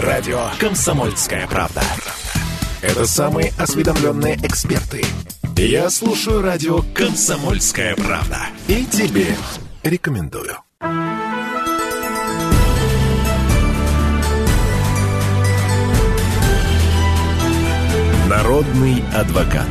Радио «Комсомольская правда». Это самые осведомленные эксперты. Я слушаю радио «Комсомольская правда». И тебе рекомендую. Народный адвокат.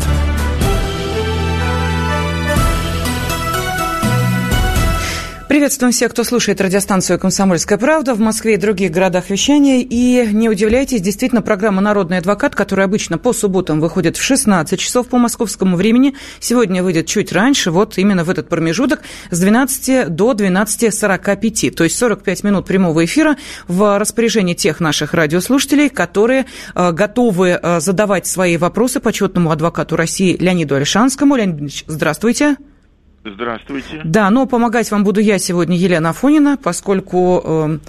Приветствуем всех, кто слушает радиостанцию «Комсомольская правда» в Москве и других городах вещания. И не удивляйтесь, действительно, программа «Народный адвокат», которая обычно по субботам выходит в 16 часов по московскому времени, сегодня выйдет чуть раньше, вот именно в этот промежуток, с 12 до 12:45. То есть 45 минут прямого эфира в распоряжении тех наших радиослушателей, которые готовы задавать свои вопросы почетному адвокату России Леониду Ольшанскому. Леонид Ильич, здравствуйте. Здравствуйте. Да, но помогать вам буду я сегодня, Елена Афонина, поскольку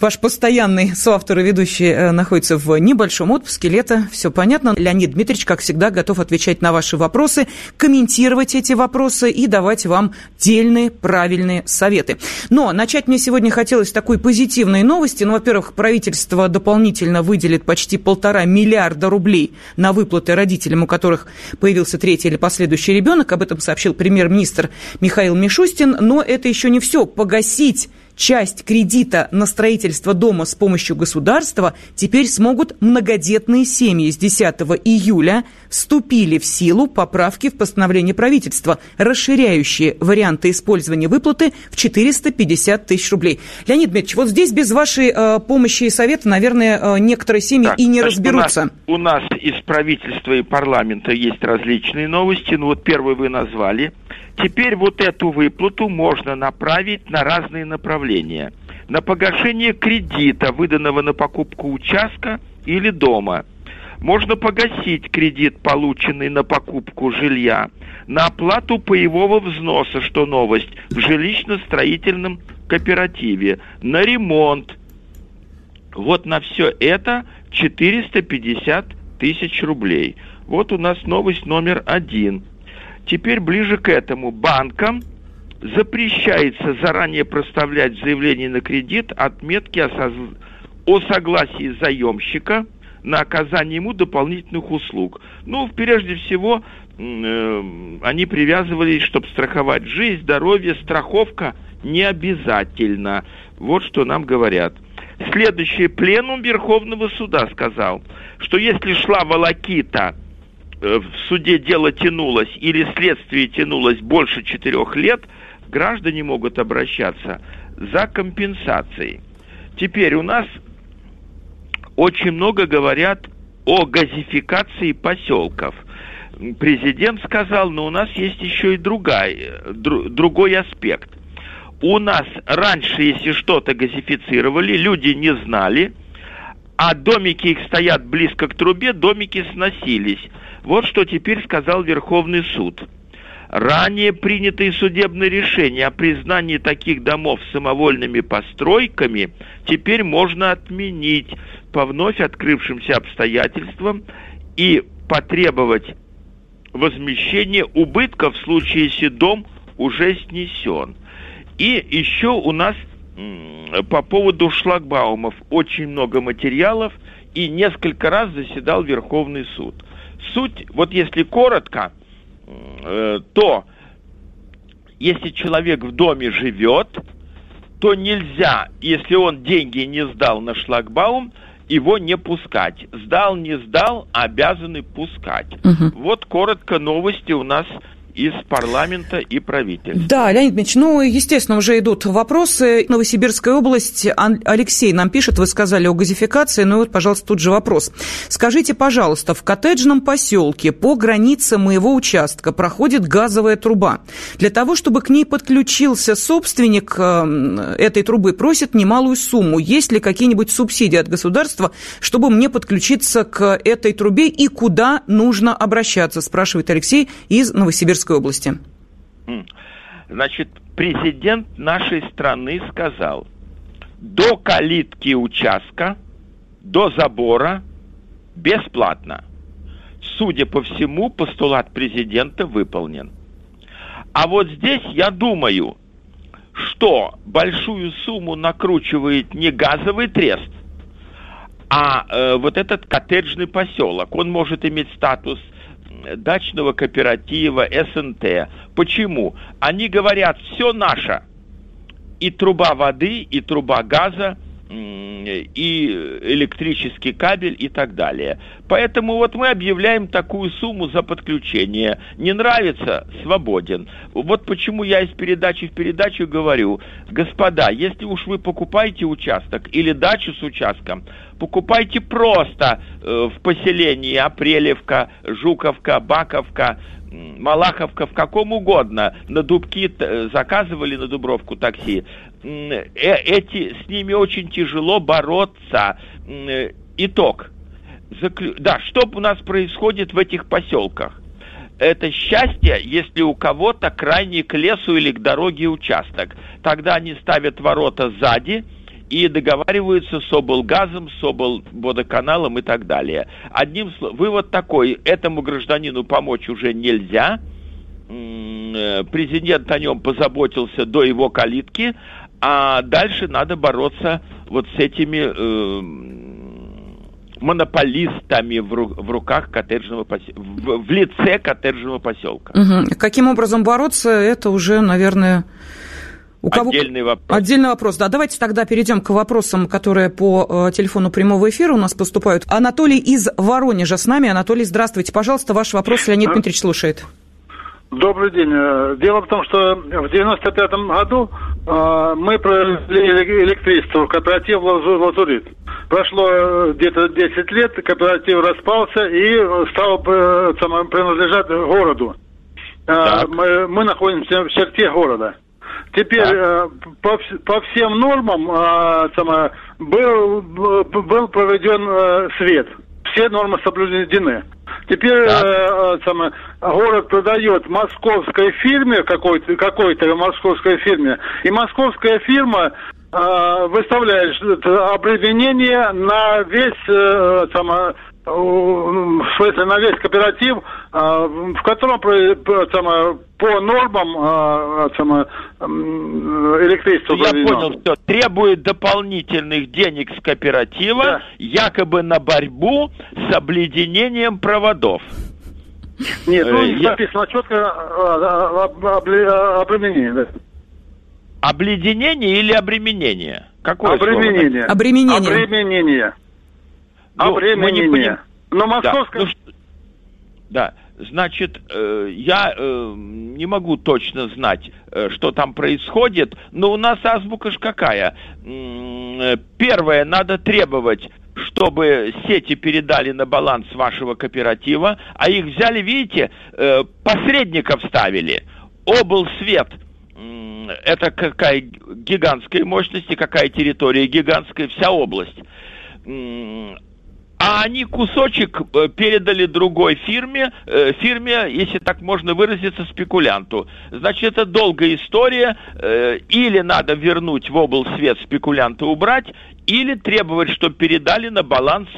ваш постоянный соавтор и ведущий находится в небольшом отпуске, лето, все понятно. Леонид Дмитриевич, как всегда, готов отвечать на ваши вопросы, комментировать эти вопросы и давать вам дельные, правильные советы. Но начать мне сегодня хотелось с такой позитивной новости. Ну, во-первых, правительство дополнительно выделит почти 1,5 миллиарда рублей на выплаты родителям, у которых появился третий или последующий ребенок. Об этом сообщил премьер-министр Михаил Мишустин. Но это еще не все. Погасить часть кредита на строительство дома с помощью государства теперь смогут многодетные семьи. С 10 июля вступили в силу поправки в постановление правительства, расширяющие варианты использования выплаты в 450 тысяч рублей. Леонид Дмитриевич, вот здесь без вашей помощи и совета, наверное, некоторые семьи так, и не разберутся. У нас из правительства и парламента есть различные новости. Ну вот первую вы назвали. Теперь вот эту выплату можно направить на разные направления. На погашение кредита, выданного на покупку участка или дома. Можно погасить кредит, полученный на покупку жилья, на оплату паевого взноса, что новость, в жилищно-строительном кооперативе, на ремонт. Вот на все это 450 тысяч рублей. Вот у нас новость номер 1. Теперь ближе к этому. Банкам запрещается заранее проставлять в заявлении на кредит отметки о согласии заемщика на оказание ему дополнительных услуг. Ну, прежде всего, они привязывались, чтобы страховать жизнь, здоровье, страховка не обязательно. Вот что нам говорят. Следующий пленум Верховного суда сказал, что если шла волокита, в суде дело тянулось или следствие тянулось больше 4 лет, граждане могут обращаться за компенсацией. Теперь у нас очень много говорят о газификации поселков. Президент сказал, но у нас есть еще и другой аспект. У нас раньше, если что-то газифицировали, люди не знали, а домики их стоят близко к трубе, домики сносились. Вот что теперь сказал Верховный суд. Ранее принятые судебные решения о признании таких домов самовольными постройками теперь можно отменить по вновь открывшимся обстоятельствам и потребовать возмещения убытка в случае, если дом уже снесен. И еще у нас по поводу шлагбаумов очень много материалов, и несколько раз заседал Верховный суд. Суть, вот если коротко, то если человек в доме живет, то нельзя, если он деньги не сдал на шлагбаум, его не пускать. Сдал, не сдал, обязаны пускать. Угу. Вот коротко новости у нас из парламента и правительства. Да, Леонид Дмитриевич, ну, естественно, уже идут вопросы. Новосибирская область, Алексей нам пишет, вы сказали о газификации, ну вот, пожалуйста, тут же вопрос. Скажите, пожалуйста, в коттеджном поселке по границе моего участка проходит газовая труба. Для того, чтобы к ней подключился собственник этой трубы, просит немалую сумму. Есть ли какие-нибудь субсидии от государства, чтобы мне подключиться к этой трубе и куда нужно обращаться, спрашивает Алексей из Новосибирской области. Значит, президент нашей страны сказал, до калитки участка, до забора бесплатно. Судя по всему, постулат президента выполнен. А вот здесь, я думаю, что большую сумму накручивает не газовый трест, а вот этот коттеджный поселок. Он может иметь статус дачного кооператива, СНТ. Почему? Они говорят, все наше. И труба воды, и труба газа, и электрический кабель и так далее. Поэтому вот мы объявляем такую сумму за подключение. Не нравится – свободен. Вот почему я из передачи в передачу говорю, господа, если уж вы покупаете участок или дачу с участком, покупайте просто в поселении Апрелевка, Жуковка, Баковка, Малаховка, в каком угодно. На Дубки заказывали, на Дубровку такси. С ними очень тяжело бороться. Итог. Да, что у нас происходит в этих поселках? Это счастье, если у кого-то крайний к лесу или к дороге участок. Тогда они ставят ворота сзади и договариваются с облгазом, с облводоканалом и так далее. Одним словом, вывод такой, этому гражданину помочь уже нельзя. Президент о нем позаботился до его калитки, а дальше надо бороться вот с этими монополистами в руках коттеджного поселка, в лице коттеджного поселка. Угу. Каким образом бороться, это уже, наверное... Отдельный вопрос. Отдельный вопрос, да. Давайте тогда перейдем к вопросам, которые по телефону прямого эфира у нас поступают. Анатолий из Воронежа с нами. Анатолий, здравствуйте. Пожалуйста, ваш вопрос Леонид Дмитриевич слушает. Добрый день. Дело в том, что в 95-м году мы провели электричество в кооператив «Лазурит». Прошло где-то 10 лет, кооператив распался и стал принадлежать городу. Так. Мы находимся в черте города. Теперь по всем нормам был проведен свет. Все нормы соблюдены. Теперь город продает московской фирме, какой-то московской фирме, и московская фирма выставляет обременение на весь в смысле, на весь кооператив, в котором по нормам электричество... Я понял, что требует дополнительных денег с кооператива, да, якобы на борьбу с обледенением проводов. Нет, написано четко обременение. Обледенение или обременение? Какое обременение? Слово? Обременение. Обременение. Но московская... Да, значит, я не могу точно знать, что там происходит, но у нас азбука ж какая. Первое, надо требовать, чтобы сети передали на баланс вашего кооператива, а их взяли, видите, посредников ставили. Облсвет. Это какая гигантская мощность и какая территория гигантская, вся область. А они кусочек передали другой фирме, если так можно выразиться, спекулянту. Значит, это долгая история. Или надо вернуть в облсвет, спекулянта убрать, или требовать, чтобы передали на баланс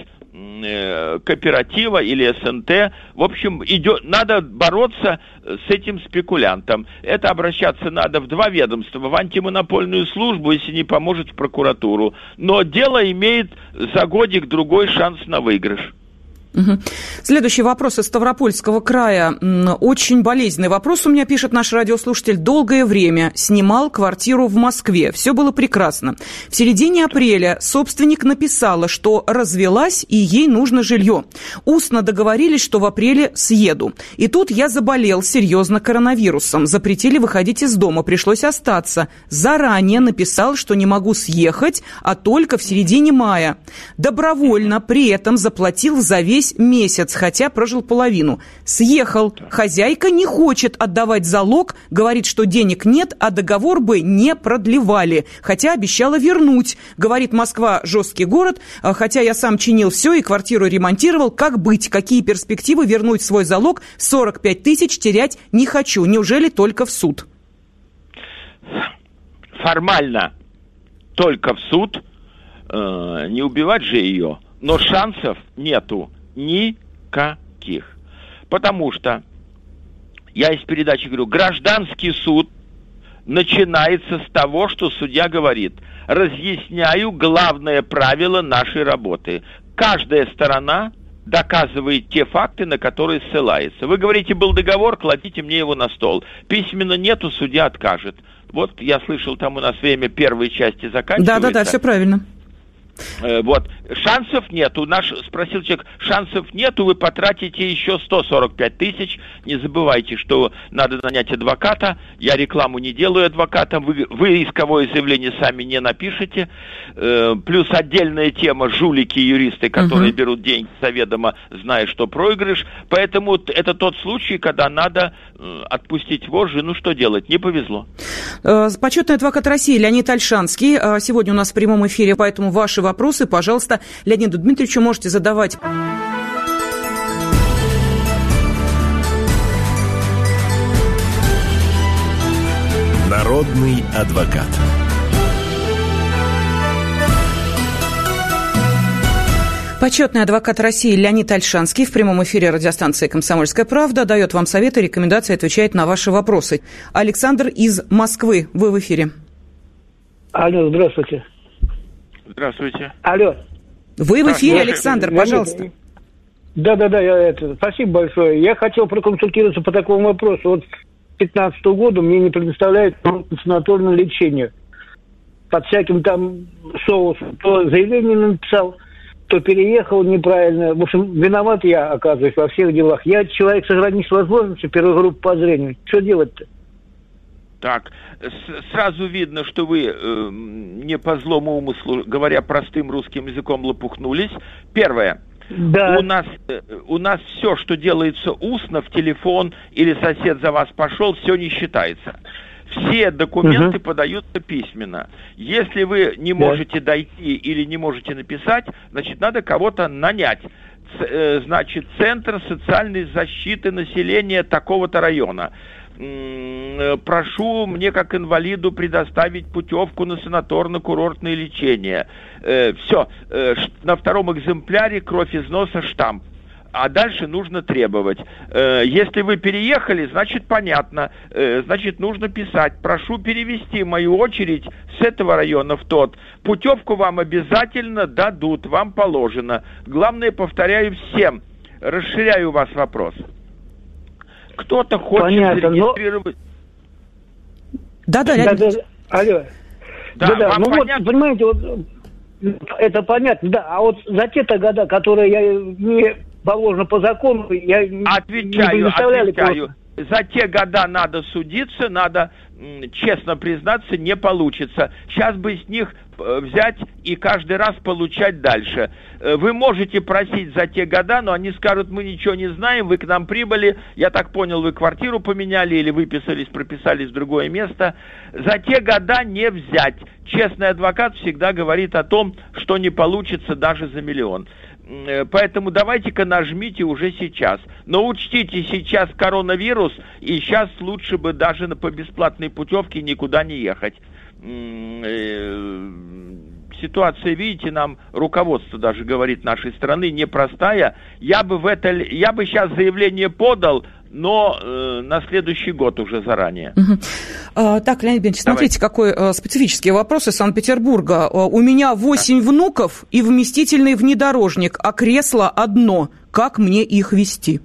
кооператива или СНТ. В общем, надо бороться с этим спекулянтом. Это обращаться надо в два ведомства, в антимонопольную службу, если не поможет, в прокуратуру. Но дело имеет за годик-другой шанс на выигрыш. Следующий вопрос из Ставропольского края. Очень болезненный вопрос у меня, пишет наш радиослушатель. Долгое время снимал квартиру в Москве. Все было прекрасно. В середине апреля собственник написала, что развелась и ей нужно жилье. Устно договорились, что в апреле съеду. И тут я заболел серьезно коронавирусом. Запретили выходить из дома. Пришлось остаться. Заранее написал, что не могу съехать, а только в середине мая. Добровольно при этом заплатил за весь месяц, хотя прожил половину. Съехал. Хозяйка не хочет отдавать залог, говорит, что денег нет, а договор бы не продлевали, хотя обещала вернуть. Говорит, Москва жесткий город, хотя я сам чинил все и квартиру ремонтировал. Как быть? Какие перспективы вернуть свой залог? 45 тысяч терять не хочу. Неужели только в суд? Формально только в суд. Не убивать же ее. Но шансов нету никаких. Потому что, я из передачи говорю, гражданский суд начинается с того, что судья говорит: «Разъясняю главное правило нашей работы. Каждая сторона доказывает те факты, на которые ссылается. Вы говорите, был договор, кладите мне его на стол. Письменно нету, судья откажет». Вот я слышал, там у нас время первой части заканчивается. Да, все правильно. Вот, шансов нету, спросил человек, шансов нету, вы потратите еще 145 тысяч, не забывайте, что надо нанять адвоката, я рекламу не делаю адвокатом, вы исковое заявление сами не напишете, плюс отдельная тема — жулики и юристы, которые берут деньги заведомо, зная, что проигрыш, поэтому это тот случай, когда надо отпустить вожжи, ну что делать, не повезло. Почетный адвокат России Леонид Ольшанский сегодня у нас в прямом эфире, поэтому ваши вопросы, пожалуйста, Леониду Дмитриевичу можете задавать. Народный адвокат. Почетный адвокат России Леонид Ольшанский в прямом эфире радиостанции «Комсомольская правда» дает вам советы, рекомендации, отвечает на ваши вопросы. Александр из Москвы, вы в эфире. Алло, здравствуйте. Здравствуйте. Алло. Вы в эфире, Александр, пожалуйста. Да, спасибо большое. Я хотел проконсультироваться по такому вопросу. Вот с 2015 года мне не предоставляют санаторное лечение. Под всяким там соусом. То заявление написал, то переехал неправильно. В общем, виноват я, оказываюсь, во всех делах. Я человек с ограниченной возможностью, первой группы по зрению. Что делать-то? Так, сразу видно, что вы не по злому умыслу, говоря простым русским языком, лопухнулись. Первое. Да. У нас все, что делается устно, в телефон или сосед за вас пошел, все не считается. Все документы подаются письменно. Если вы не можете дойти или не можете написать, значит, надо кого-то нанять. Значит, Центр социальной защиты населения такого-то района. Прошу мне как инвалиду предоставить путевку на санаторно-курортное лечение. Все. На втором экземпляре кровь из носа, штамп. А дальше нужно требовать. Если вы переехали, значит, понятно. Значит, нужно писать. Прошу перевести мою очередь с этого района в тот. Путевку вам обязательно дадут, вам положено. Главное, повторяю всем, расширяю у вас вопрос. Кто-то хочет зарегистрировать... Но... Алло. Понятно? Понимаете, это понятно, да. А вот за те-то года, которые мне положено по закону, я не представляю... Отвечаю. За те года надо судиться, надо, честно признаться, не получится. Сейчас бы с них взять и каждый раз получать дальше. Вы можете просить за те года, но они скажут: мы ничего не знаем, вы к нам прибыли, я так понял, вы квартиру поменяли или выписались, прописались в другое место. За те года не взять. Честный адвокат всегда говорит о том, что не получится даже за миллион. Поэтому давайте-ка нажмите уже сейчас. Но учтите, сейчас коронавирус, и сейчас лучше бы даже по бесплатной путевке никуда не ехать. Ситуация, видите, нам руководство даже говорит нашей страны, непростая. Я бы сейчас заявление подал, но на следующий год уже заранее. Так, Леонид Ильич, смотрите, какой специфический вопрос из Санкт-Петербурга. У меня 8 внуков и вместительный внедорожник, а кресло одно. Как мне их везти?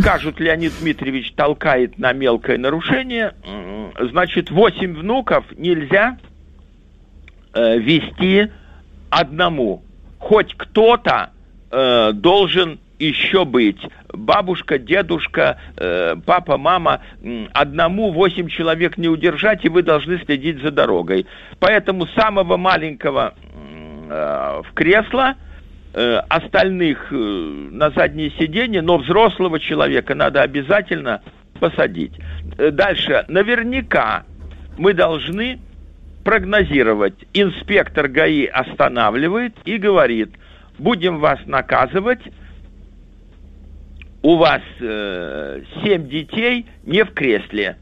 Скажут, Леонид Дмитриевич толкает на мелкое нарушение. Значит, 8 внуков нельзя вести одному. Хоть кто-то должен еще быть. Бабушка, дедушка, папа, мама. Одному 8 человек не удержать, и вы должны следить за дорогой. Поэтому самого маленького в кресло, остальных на заднее сиденье, но взрослого человека надо обязательно посадить. Дальше. Наверняка мы должны прогнозировать. Инспектор ГАИ останавливает и говорит: будем вас наказывать, у вас 7 детей не в кресле.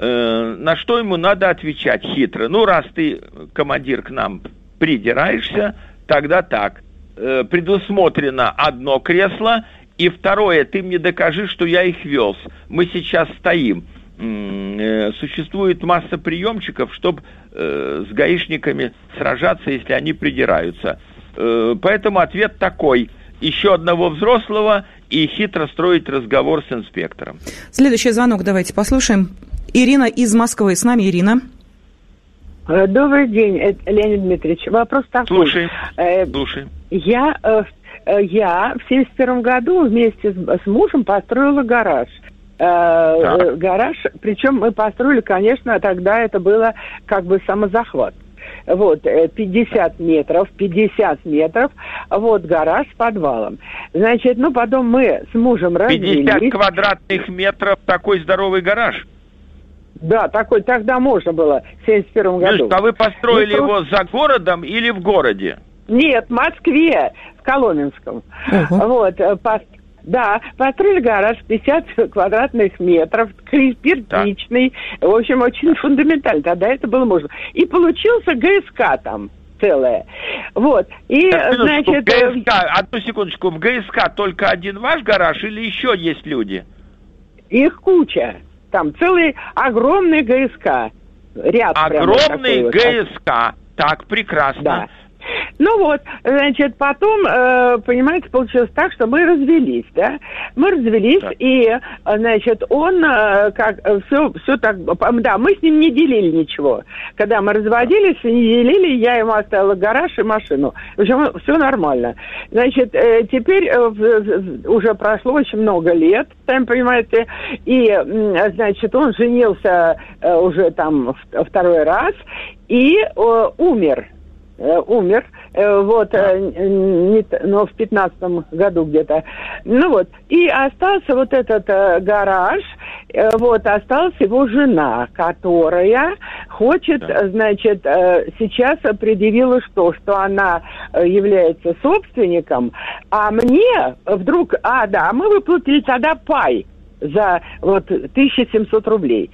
На что ему надо отвечать хитро? Раз ты, командир, к нам придираешься, тогда так. Предусмотрено одно кресло И второе, ты мне докажи, что я их вез. Мы сейчас стоим. Существует масса приемчиков, чтобы с гаишниками сражаться, если они придираются. Поэтому ответ такой. Еще одного взрослого и хитро строить разговор с инспектором. Следующий звонок давайте послушаем. Ирина из Москвы. С нами Ирина. Добрый день, Леонид Дмитриевич. Вопрос такой. Слушай. Я в 1971 году вместе с мужем построила гараж. Гараж, причем мы построили, конечно, тогда это было как бы самозахват. Вот, 50 метров, вот гараж с подвалом. Значит, потом мы с мужем разделились. 50 квадратных метров, такой здоровый гараж? Да, такой тогда можно было, в 1971 году. Значит, а вы построили его за городом или в городе? Нет, в Москве, в Коломенском. Да, построили гараж 50 квадратных метров, кирпичный, в общем, очень фундаментально, тогда это было можно. И получился ГСК там целое. И, значит... ГСК, одну секундочку, в ГСК только один ваш гараж или еще есть люди? Их куча, там целый огромный ГСК, ряд. Огромный ГСК, так, прекрасно. Да. Значит, потом, понимаете, получилось так, что мы развелись, да? Мы развелись, да. И, значит, он, мы с ним не делили ничего. Когда мы разводились, не делили, я ему оставила гараж и машину. В общем, все нормально. Значит, теперь уже прошло очень много лет, сами понимаете, и, значит, он женился уже там второй раз и умер, в 15-м году где-то. И остался этот гараж, осталась его жена, которая хочет, сейчас предъявила, что она является собственником, а мне вдруг, мы выплатили тогда пай за 1700 рублей.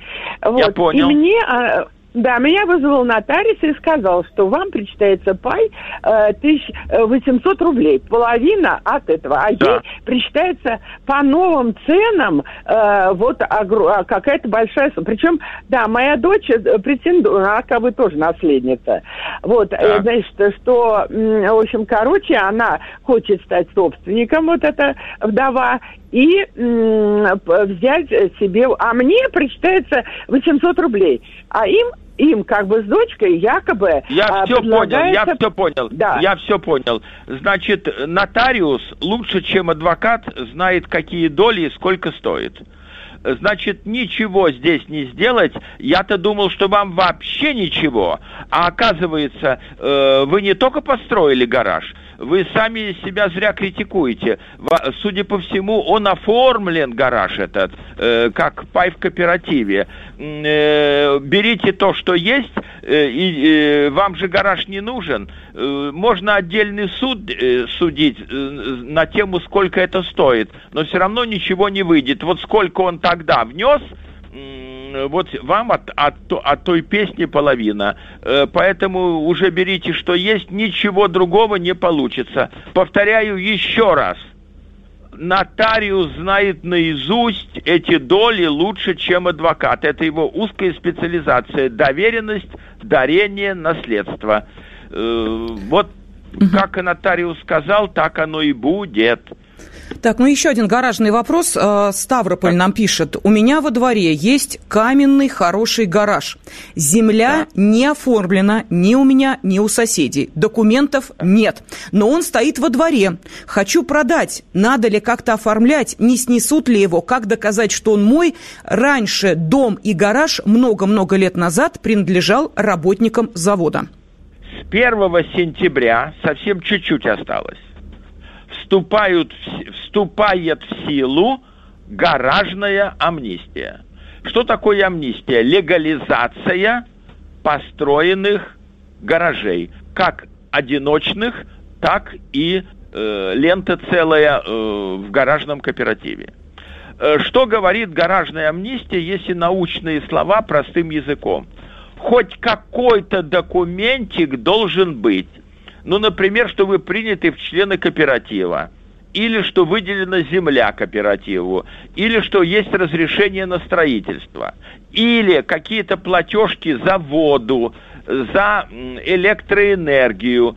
Я понял. И мне... меня вызвал нотариус и сказал, что вам причитается пай 1800 рублей, половина от этого, ей причитается по новым ценам какая-то большая сумма. Причем, моя дочь претендует, она как бы тоже наследница. Она хочет стать собственником, эта вдова, и взять себе, а мне причитается 800 рублей, а им как бы с дочкой якобы... Я все понял. Да. Я все понял. Значит, нотариус лучше, чем адвокат, знает, какие доли и сколько стоит. Значит, ничего здесь не сделать. Я-то думал, что вам вообще ничего. А оказывается, вы не только построили гараж, вы сами себя зря критикуете. Судя по всему, он оформлен, гараж этот, как пай в кооперативе. Берите то, что есть, и вам же гараж не нужен. Можно отдельный суд судить на тему, сколько это стоит, но все равно ничего не выйдет. Вот сколько он тогда внес... вам от той песни половина. Поэтому уже берите, что есть, ничего другого не получится. Повторяю еще раз. Нотариус знает наизусть эти доли лучше, чем адвокат. Это его узкая специализация. Доверенность, дарение, наследство. Как нотариус сказал, так оно и будет. Так, еще один гаражный вопрос. Ставрополь нам пишет. У меня во дворе есть каменный хороший гараж. Земля не оформлена ни у меня, ни у соседей. Документов нет. Но он стоит во дворе. Хочу продать. Надо ли как-то оформлять? Не снесут ли его? Как доказать, что он мой? Раньше дом и гараж много-много лет назад принадлежал работникам завода. С 1 сентября совсем чуть-чуть осталось. Вступает в силу гаражная амнистия. Что такое амнистия? Легализация построенных гаражей, как одиночных, так и лента целая в гаражном кооперативе. Что говорит гаражная амнистия, если научные слова простым языком? Хоть какой-то документик должен быть. Например, что вы приняты в члены кооператива. или что выделена земля кооперативу, или что есть разрешение на строительство, или какие-то платежки за воду, за электроэнергию.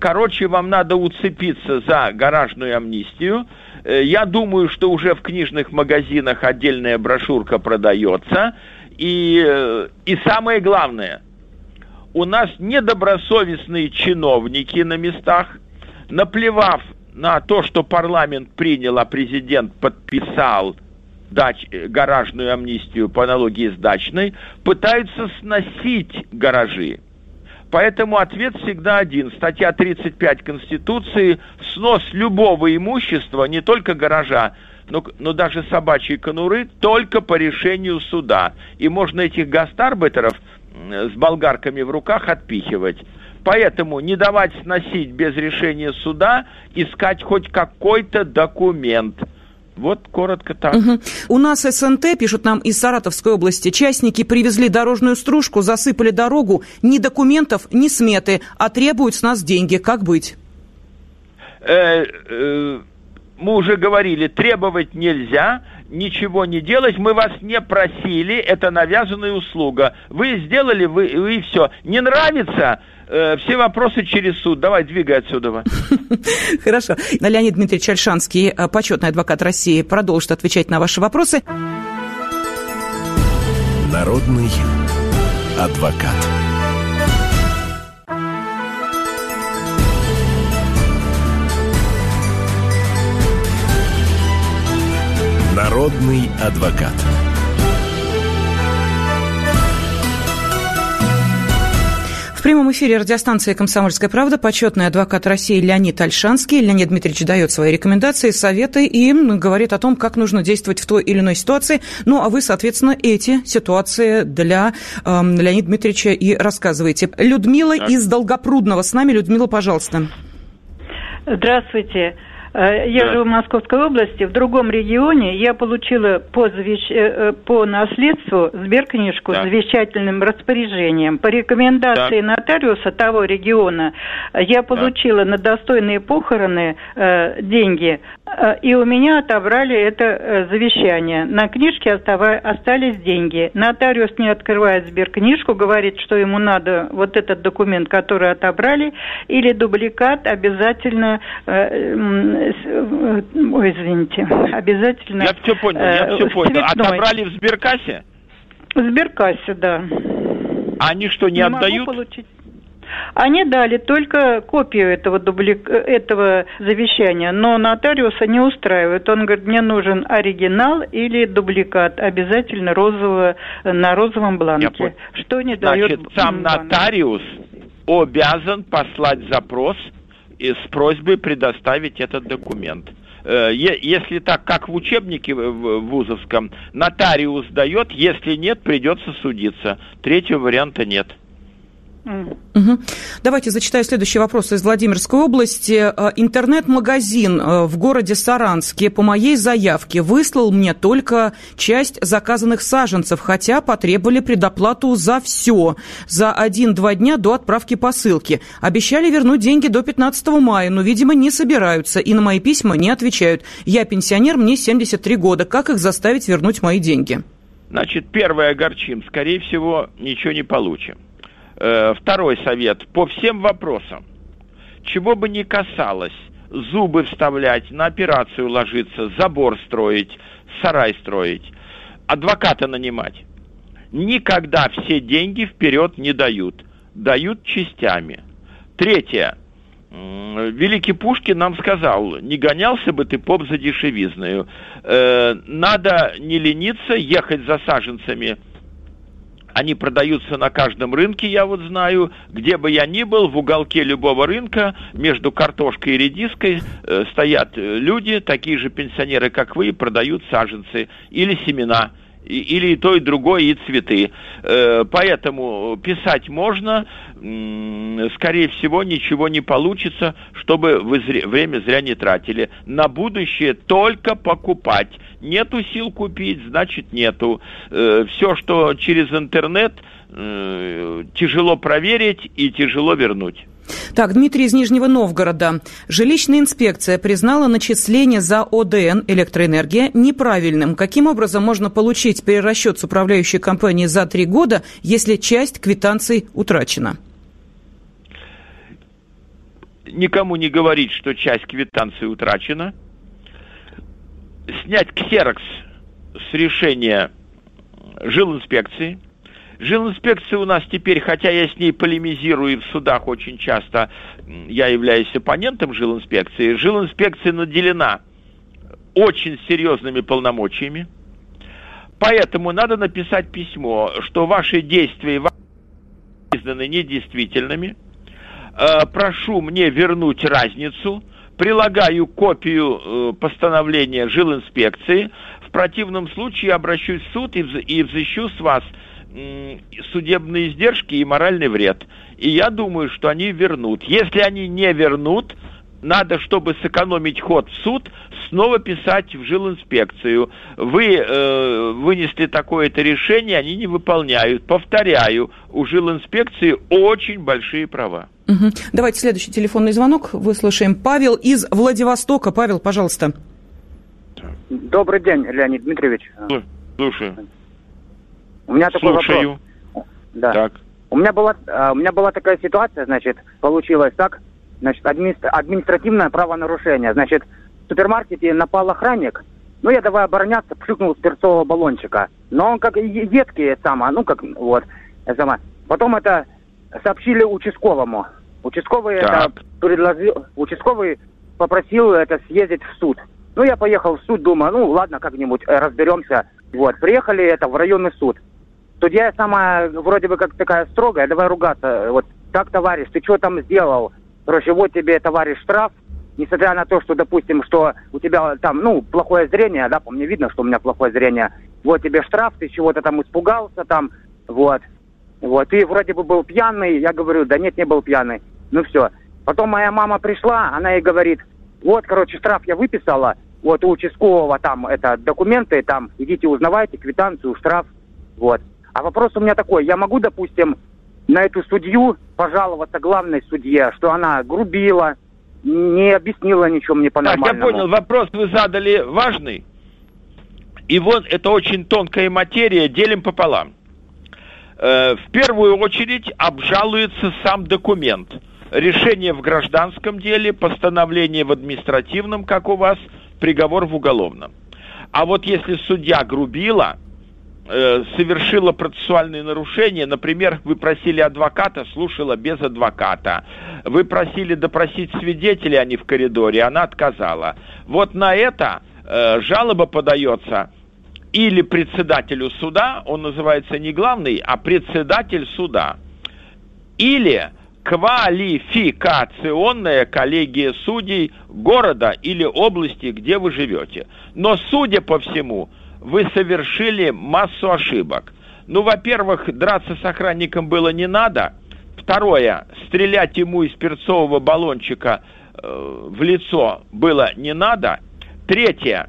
Короче, вам надо уцепиться за гаражную амнистию. Я думаю, что уже в книжных магазинах отдельная брошюрка продается. И самое главное, у нас недобросовестные чиновники на местах, наплевав на то, что парламент принял, а президент подписал гаражную амнистию по аналогии с дачной, пытаются сносить гаражи. Поэтому ответ всегда один. Статья 35 Конституции – снос любого имущества, не только гаража, но даже собачьей конуры, только по решению суда. И можно этих гастарбайтеров с болгарками в руках отпихивать. Поэтому не давать сносить без решения суда, искать хоть какой-то документ. Вот коротко так. Угу. У нас СНТ, пишут нам из Саратовской области, частники привезли дорожную стружку, засыпали дорогу, ни документов, ни сметы, а требуют с нас деньги. Как быть? Мы уже говорили, требовать нельзя, ничего не делать, мы вас не просили, это навязанная услуга. Вы сделали, вы и все. Не нравится? Все вопросы через суд. Давай, двигай отсюда. Хорошо. Леонид Дмитриевич Ольшанский, почетный адвокат России, продолжит отвечать на ваши вопросы. Народный адвокат. Народный адвокат. В прямом эфире радиостанции «Комсомольская правда» почетный адвокат России Леонид Ольшанский. Леонид Дмитриевич дает свои рекомендации, советы и говорит о том, как нужно действовать в той или иной ситуации. Ну, а вы, соответственно, эти ситуации для Леонида Дмитриевича и рассказываете. Людмила из Долгопрудного с нами. Людмила, пожалуйста. Здравствуйте. Я живу в Московской области. В другом регионе я получила по наследству сберкнижку с завещательным распоряжением. По рекомендации нотариуса того региона я получила на достойные похороны деньги, и у меня отобрали это завещание. На книжке остались деньги. Нотариус не открывает сберкнижку, говорит, что ему надо вот этот документ, который отобрали, или дубликат обязательно... Ой, извините, обязательно... Я все понял, Отобрали в сберкассе? В сберкассе, да. А они что, не отдают? Они дали только копию этого завещания, но нотариуса не устраивает. Он говорит, мне нужен оригинал или дубликат, обязательно на розовом бланке. Что не дает... Значит, сам нотариус обязан послать запрос с просьбой предоставить этот документ. Если так, как в учебнике вузовском, нотариус дает, если нет, придется судиться. Третьего варианта нет. Угу. Давайте зачитаю следующий вопрос из Владимирской области. Интернет-магазин в городе Саранске по моей заявке выслал мне только часть заказанных саженцев, хотя потребовали предоплату за все, за 1-2 дня до отправки посылки. Обещали вернуть деньги до 15 мая, но, видимо, не собираются и на мои письма не отвечают. Я пенсионер, мне 73 года. Как их заставить вернуть мои деньги? Значит, первое, огорчим. Скорее всего, ничего не получим. Второй совет. По всем вопросам, чего бы ни касалось, зубы вставлять, на операцию ложиться, забор строить, сарай строить, адвоката нанимать. Никогда все деньги вперед не дают. Дают частями. Третье. Великий Пушкин нам сказал, не гонялся бы ты, поп, за дешевизною. Надо не лениться, ехать за саженцами. Они продаются на каждом рынке, я вот знаю, где бы я ни был, в уголке любого рынка, между картошкой и редиской стоят люди, такие же пенсионеры, как вы, продают саженцы или семена, или и то, и другое, и цветы. Поэтому писать можно, скорее всего, ничего не получится, чтобы вы время зря не тратили. На будущее только покупать. Нету сил купить, значит нету. Все, что через интернет, тяжело проверить и тяжело вернуть. Так, Дмитрий из Нижнего Новгорода. Жилищная инспекция признала начисление за ОДН «Электроэнергия» неправильным. Каким образом можно получить перерасчет с управляющей компанией за 3 года, если часть квитанций утрачена? Никому не говорить, что часть квитанции утрачена. Снять ксерокс с решения жилинспекции. Жилинспекция у нас теперь, хотя я с ней полемизирую и в судах очень часто, я являюсь оппонентом жилинспекции, жилинспекция наделена очень серьезными полномочиями, поэтому надо написать письмо, что ваши действия признаны недействительными, прошу мне вернуть разницу, прилагаю копию постановления жилинспекции, в противном случае обращусь в суд и взыщу с вас судебные издержки и моральный вред. И я думаю, что они вернут. Если они не вернут, надо, чтобы сэкономить ход в суд, снова писать в жилинспекцию. Вы вынесли такое-то решение, они не выполняют. Повторяю, у жилинспекции очень большие права. Угу. Давайте следующий телефонный звонок выслушаем. Павел из Владивостока. Павел, пожалуйста. Добрый день, Леонид Дмитриевич. Слушаю. У меня такой вопрос. Да. Так. У меня была такая ситуация, значит, получилось так, значит, административное правонарушение. Значит, в супермаркете напал охранник, ну, я давай обороняться, пшикнул спиртового баллончика. Но он как едкий сама, ну, как, вот, сама. Потом это сообщили участковому. Участковый так. Это предложил, участковый попросил это съездить в суд. Ну, я поехал в суд, думаю, ну, ладно, как-нибудь разберемся. Вот, приехали это в районный суд. Судья самая, вроде бы, как такая строгая, давай ругаться. Вот, так, товарищ, ты что там сделал? Короче, вот тебе, товарищ, штраф. Несмотря на то, что, допустим, что у тебя там, ну, плохое зрение, да, по мне видно, что у меня плохое зрение. Вот тебе штраф, ты чего-то там испугался там, вот. Вот, ты вроде бы был пьяный, я говорю, да нет, не был пьяный. Ну, все. Потом моя мама пришла, она ей говорит, вот, короче, штраф я выписала. Вот у участкового там это документы, там идите узнавайте, квитанцию, штраф, вот. А вопрос у меня такой, я могу, допустим, на эту судью пожаловаться главной судье, что она грубила, не объяснила ничего мне по-нормальному? Так, я понял, вопрос вы задали важный, и вот это очень тонкая материя, делим пополам. В первую очередь обжалуется сам документ. Решение в гражданском деле, постановление в административном, как у вас, приговор в уголовном. А вот если судья грубила, совершила процессуальные нарушения, например, вы просили адвоката, слушала без адвоката, вы просили допросить свидетелей, а не в коридоре, она отказала. Вот на это жалоба подается или председателю суда, он называется не главный, а председатель суда, или квалификационная коллегия судей города или области, где вы живете. Но, судя по всему, вы совершили массу ошибок. Ну, во-первых, драться с охранником было не надо. Второе, стрелять ему из перцового баллончика в лицо было не надо. Третье,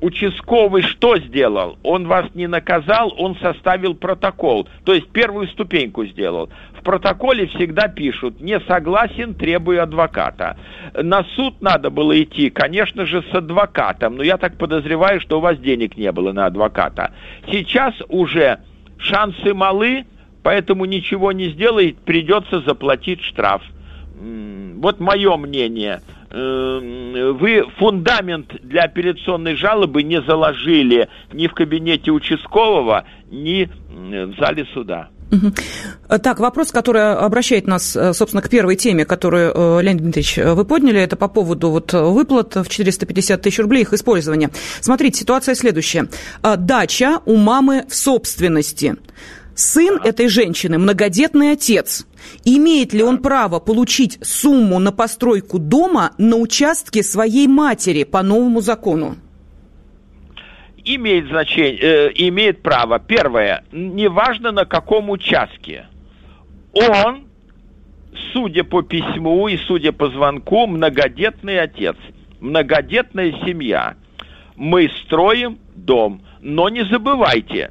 участковый что сделал? Он вас не наказал, он составил протокол. То есть первую ступеньку сделал. В протоколе всегда пишут «не согласен, требую адвоката». На суд надо было идти, конечно же, с адвокатом. Но я так подозреваю, что у вас денег не было на адвоката. Сейчас уже шансы малы, поэтому ничего не сделает, придется заплатить штраф. Вот мое мнение. Вы фундамент для апелляционной жалобы не заложили ни в кабинете участкового, ни в зале суда. Так, вопрос, который обращает нас, собственно, к первой теме, которую, Леонид Дмитриевич, вы подняли, это по поводу вот выплат в 450 тысяч рублей, их использования. Смотрите, ситуация следующая. Дача у мамы в собственности. Сын этой женщины – многодетный отец. Имеет ли он право получить сумму на постройку дома на участке своей матери по новому закону? Имеет значение, имеет право. Первое, неважно на каком участке. Он, судя по письму и судя по звонку, многодетный отец, многодетная семья. Мы строим дом, но не забывайте,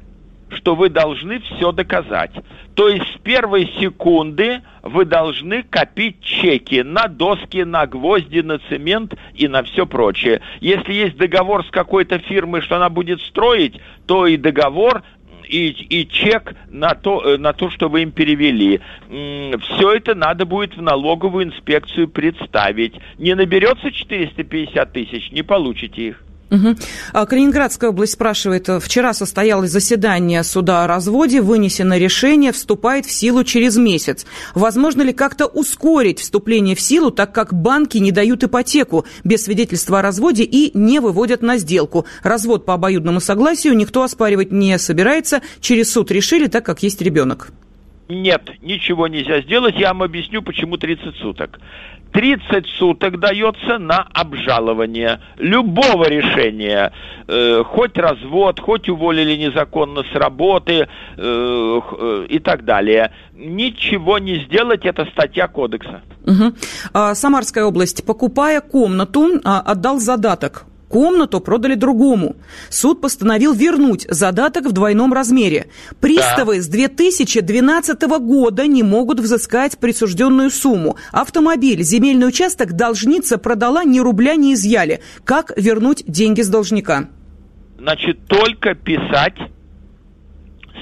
что вы должны все доказать. То есть с первой секунды вы должны копить чеки на доски, на гвозди, на цемент и на все прочее. Если есть договор с какой-то фирмой, что она будет строить, то и договор, и чек на то, что вы им перевели. Все это надо будет в налоговую инспекцию представить. Не наберется 450 тысяч, не получите их. Угу. Калининградская область спрашивает. Вчера состоялось заседание суда о разводе, вынесено решение, вступает в силу через месяц. Возможно ли как-то ускорить вступление в силу, так как банки не дают ипотеку без свидетельства о разводе и не выводят на сделку? Развод по обоюдному согласию никто оспаривать не собирается. Через суд решили, так как есть ребенок. Нет, ничего нельзя сделать. Я вам объясню, почему 30 суток. 30 суток дается на обжалование любого решения, хоть развод, хоть уволили незаконно с работы и так далее. Ничего не сделать, это статья кодекса. Угу. Самарская область, покупая комнату, отдал задаток. Комнату продали другому. Суд постановил вернуть задаток в двойном размере. Приставы с 2012 года не могут взыскать присужденную сумму. Автомобиль, земельный участок должница продала, ни рубля не изъяли. Как вернуть деньги с должника? Значит, только писать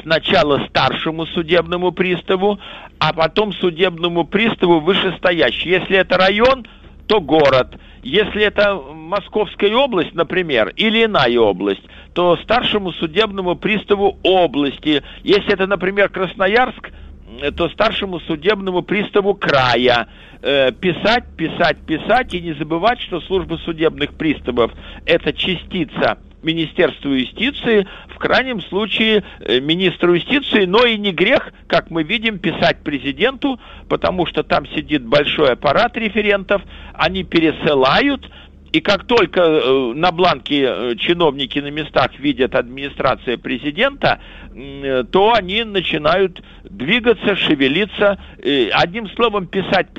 сначала старшему судебному приставу, а потом судебному приставу вышестоящему. Если это район, то город. Если это Московская область, например, или иная область, то старшему судебному приставу области. Если это, например, Красноярск, то старшему судебному приставу края. Писать и не забывать, что служба судебных приставов – это частица Министерству юстиции, в крайнем случае министру юстиции, но и не грех, как мы видим, писать президенту, потому что там сидит большой аппарат референтов, они пересылают, и как только на бланке чиновники на местах видят администрация президента, то они начинают двигаться, шевелиться, одним словом писать,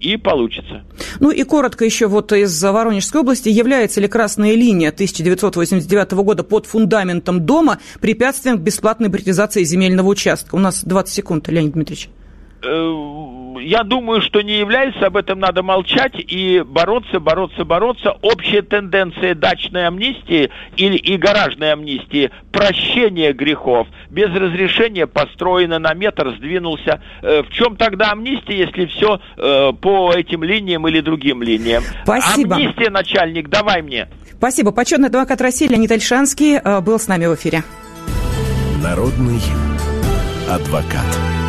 и получится. Ну и коротко еще вот из Воронежской области. Является ли красная линия 1989 года под фундаментом дома препятствием к бесплатной приватизации земельного участка? У нас 20 секунд, Леонид Дмитриевич. Я думаю, что не является, об этом надо молчать и бороться. Общая тенденция дачной амнистии и гаражной амнистии – прощение грехов. Без разрешения построено, на метр сдвинулся. В чем тогда амнистия, если все по этим линиям или другим линиям? Спасибо. Амнистия, начальник, давай мне. Спасибо. Почетный адвокат России Леонид Ольшанский был с нами в эфире. Народный адвокат.